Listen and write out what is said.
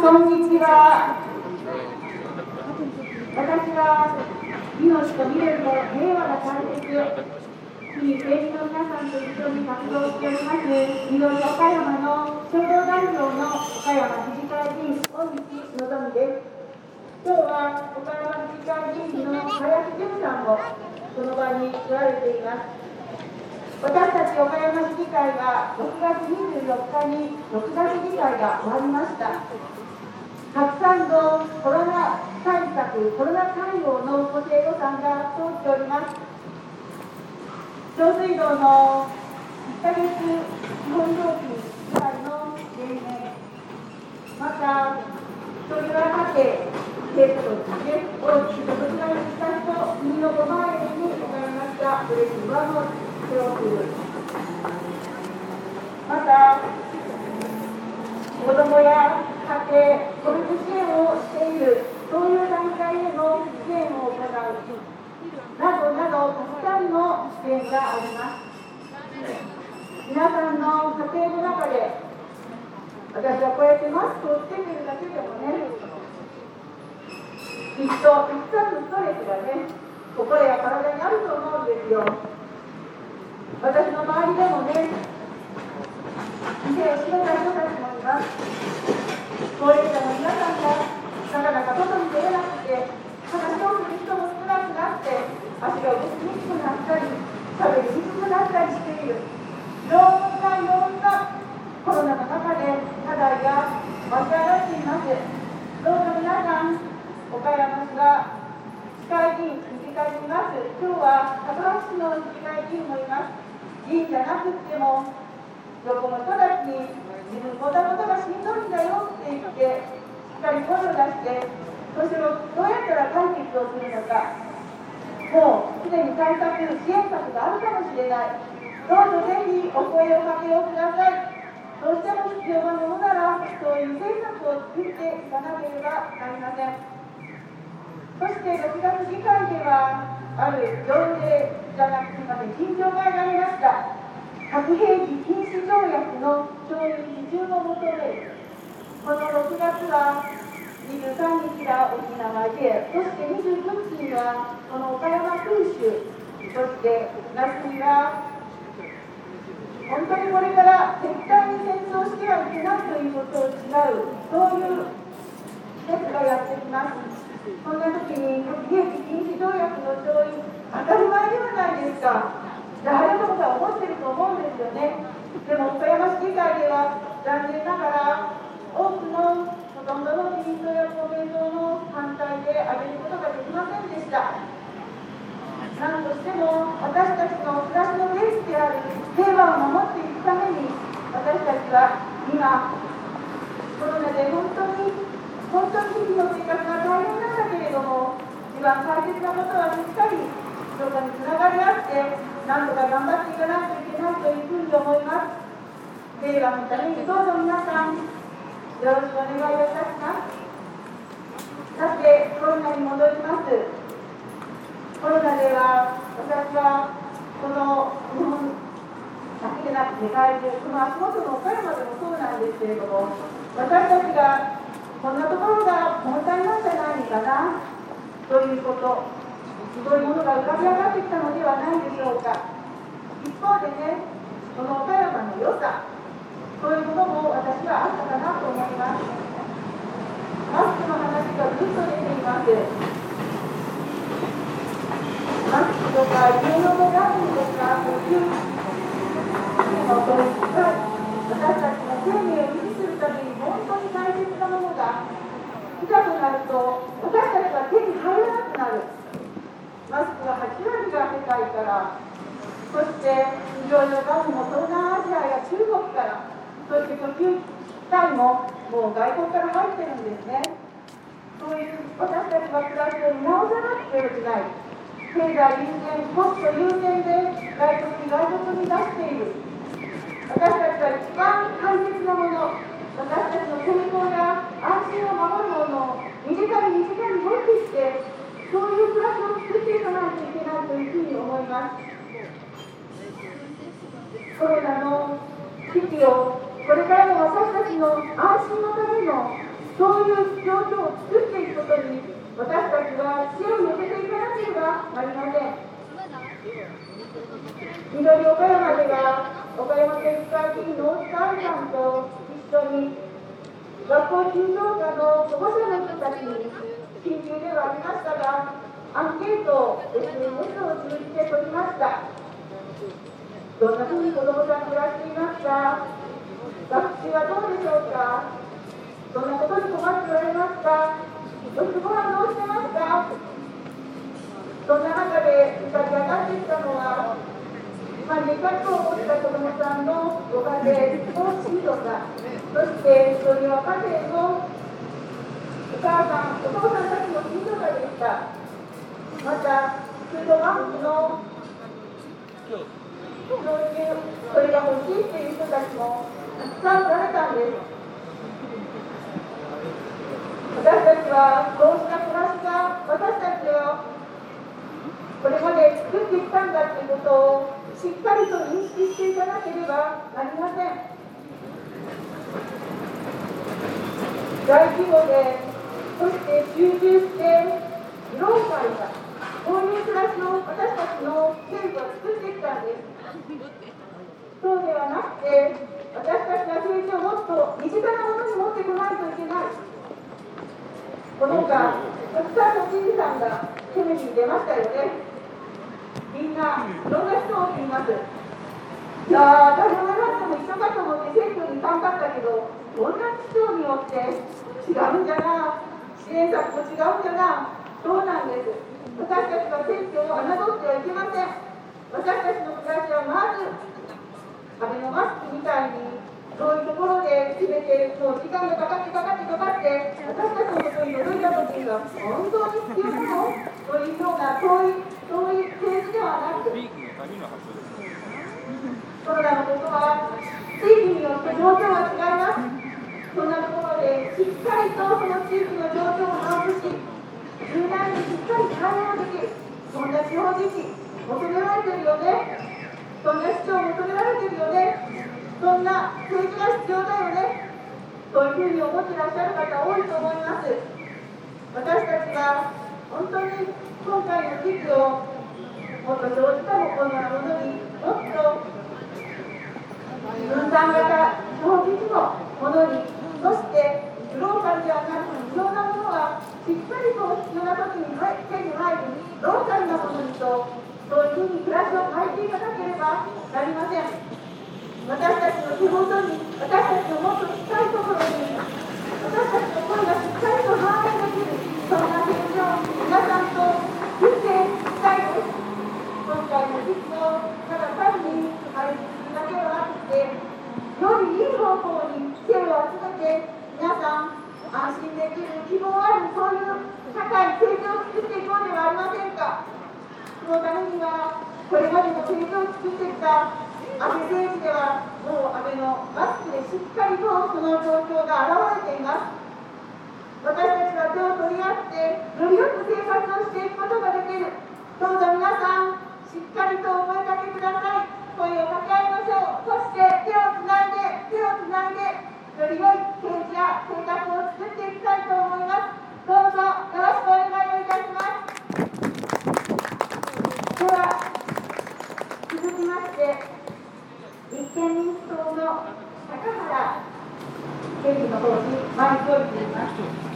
尊日は、私は命と未練で平和が大切、日々政治の皆さんと一緒に活動しております緑岡山の共同代表の岡山市議会議員大西のぞみです。今日は岡山市議会議員の林純さんもこの場に来られています。私たち岡山市議会は6月24日に6月議会が終わりました。拡散後コロナ対策、コロナ対応の補正予算が通っております。上水道の1ヶ月基本料金以外の減免、また1人は家庭政策の家計を所得が減った人、国の5万円に行いましたブレーキ上乗また、子どもや家庭、保育支援をしている、そういう団体への支援を行う、などなど、たくさんの支援があります。皆さんの家庭の中で、私はこうやってマスクをつけているだけでもね、きっとたくさんのストレスがね、心や体にあると思うんですよ。私の周りでもね、店を閉めた人たちもいます。高齢者の皆さんがなかなか外に出れなくて、話をする人も少なくなって、足が動きにくくなったり、食べにくくなったりしている。いろんなコロナの中で課題が湧き上がっています。どうぞ皆さん、岡山市は市会議員、います。今日は高橋市の市議会議員もいます。議員じゃなくても横の人たちに自分もたもたがしんどいんだよって言ってしっかり声を出して、そしてどうやったら解決をするのか、もうすでに対策、支援策があるかもしれない。どうぞぜひお声をかけをください。どうしても必要なものならそういう政策を作っていかなければなりません。そして6月議会ではある条例じゃなくて緊張が得られました。核兵器禁止条約の承認批准を求める。この6月は23日が沖縄で、そして29日にはこの岡山空襲、そして夏には本当にこれから絶対に戦争してはいけないということを誓う、そういう説がやってきます。こんな時に核兵器禁止条約の承認、当たり前ではないですか。誰もが思ってると思うんですよね。でも岡山市議会では残念ながら多くのほとんどの自民党や公明党の反対で挙げることができませんでした。なんとしても私たちの暮らしのベースである平和を守っていくために、私たちは今コロナで本当に日々の生活が大変なんだけれども、一番大切なことはしっかり人とにつながり合って何とか頑張っていかなきゃいけないというふうに思います。令和のためにどうぞ皆さんよろしくお願いいたします。さてコロナに戻ります。コロナでは私はこの日本だけでなく世界中、この足元の岡山でもそうなんですけれども、私たちがこんなところが問題なんじゃないかなということ、そういうものが浮かび上がってきたのではないでしょうか。一方でね、この岡山の良さ、そういうものも私はあったかなと思います。マスクの話がずっと出ています。マスクとか家のモダンとか、私たちの生命を維持するために本当に大切なものがいざとなると私たちが手に入らなくなる。マスクは8割が世界から、そして医療用ガムも東南アジアや中国から、そして呼吸器体ももう外国から入ってるんですね。そういう私たちは暮らしを見直さなくてはいけない。経済優先、コスト優先で外国に出している。私たちは一番大切なもの、私たちの健康や安心を守るものを身近に持ってきて、そういう暮らしを作っていかないといけないというふうに思います。コロナの危機をこれからの私たちの安心のためのそういう状況を作っていくことに、私たちは視野を向けていかなければなりません。緑岡山では、岡山県会議員の塚原さんと一緒に、学校休業下の保護者の人たちに、緊急ではありましたが、アンケートを SNS を通じて取りました。どんなふうに子どもさん暮らしていますか？学習はどうでしょうか？どんなことに困っておられますか？お昼ご飯どうしてますか？そんな中で浮かび上がってきたのは、2択を持った子どもさんのご家庭の進路が、そしてそれには家庭のお母さん、お父さんたちの進路がでした。また、フードバンクの導入、それが欲しいという人たちもたくさんされたんです。私たちはこうした暮らしが私たちをこれまで作ってきたんだということをしっかりと認識していかなければなりません。大規模で、そして集中して、議論会がこういう暮らしの私たちの制度を作ってきたんです。そうではなくて、私たちの政治をもっと身近なものに持ってこないといけない。このほか、たくさんの知事さんが攻めに出ましたよね。みんないろんな人を見ます。いやー、誰もなくても一緒かと思って選挙に行かんかったけど、こんな人によって違うんじゃな、支援策も違うんじゃな、そうなんです。私たちが選挙を侮ってはいけません。私たちの暮らしはまず、アベノマスクみたいに、そういうところで決めて、もう時間がかかって、私たちのことに届いたときには、本当に必要なのというような、そういう政治ではなく、コロナのことは地域によって状況は違います。そんなところでしっかりとその地域の状況を把握し、柔軟にしっかり対応できる、そんな地方自治求められてるよね。そんな市長求められてるよね。そんな政治が必要だよね。そういうふうに思ってらっしゃる方多いと思います。私たちは本当に今回の時期をもっと長期化もこんなものにもっと分散型消費地のものに、そしてグローカルではなく必要なものはしっかりと必要な時に手に入るローカルなものにと、そういうふうに暮らしを変えていかなければなりません。私たちの地方に、私たちのもっと近いところに、私たちの声がしっかりと反映できる、そんな現状を皆さんと見ていきたいです。今回の時期をただ単に配布するだけではなくて、よりいい方向に知恵を集めて、皆さん安心できる希望ある、そういう社会、成長を作っていこうではありませんか。そのためには、これまでの成長を作ってきた安倍政治では、もう安倍のマスクでしっかりとその状況が現れています。私たちは手を取り合って、よりよく生活をしていくことができる。どうぞ皆さん、しっかりとお声掛けください。声を掛け合いましょう。そして手をつないで、より良い政治や生活を作っていきたいと思います。どうぞよろしくお願いをいたします。では、続きまして、立憲民主党の高原県議の方に参ります。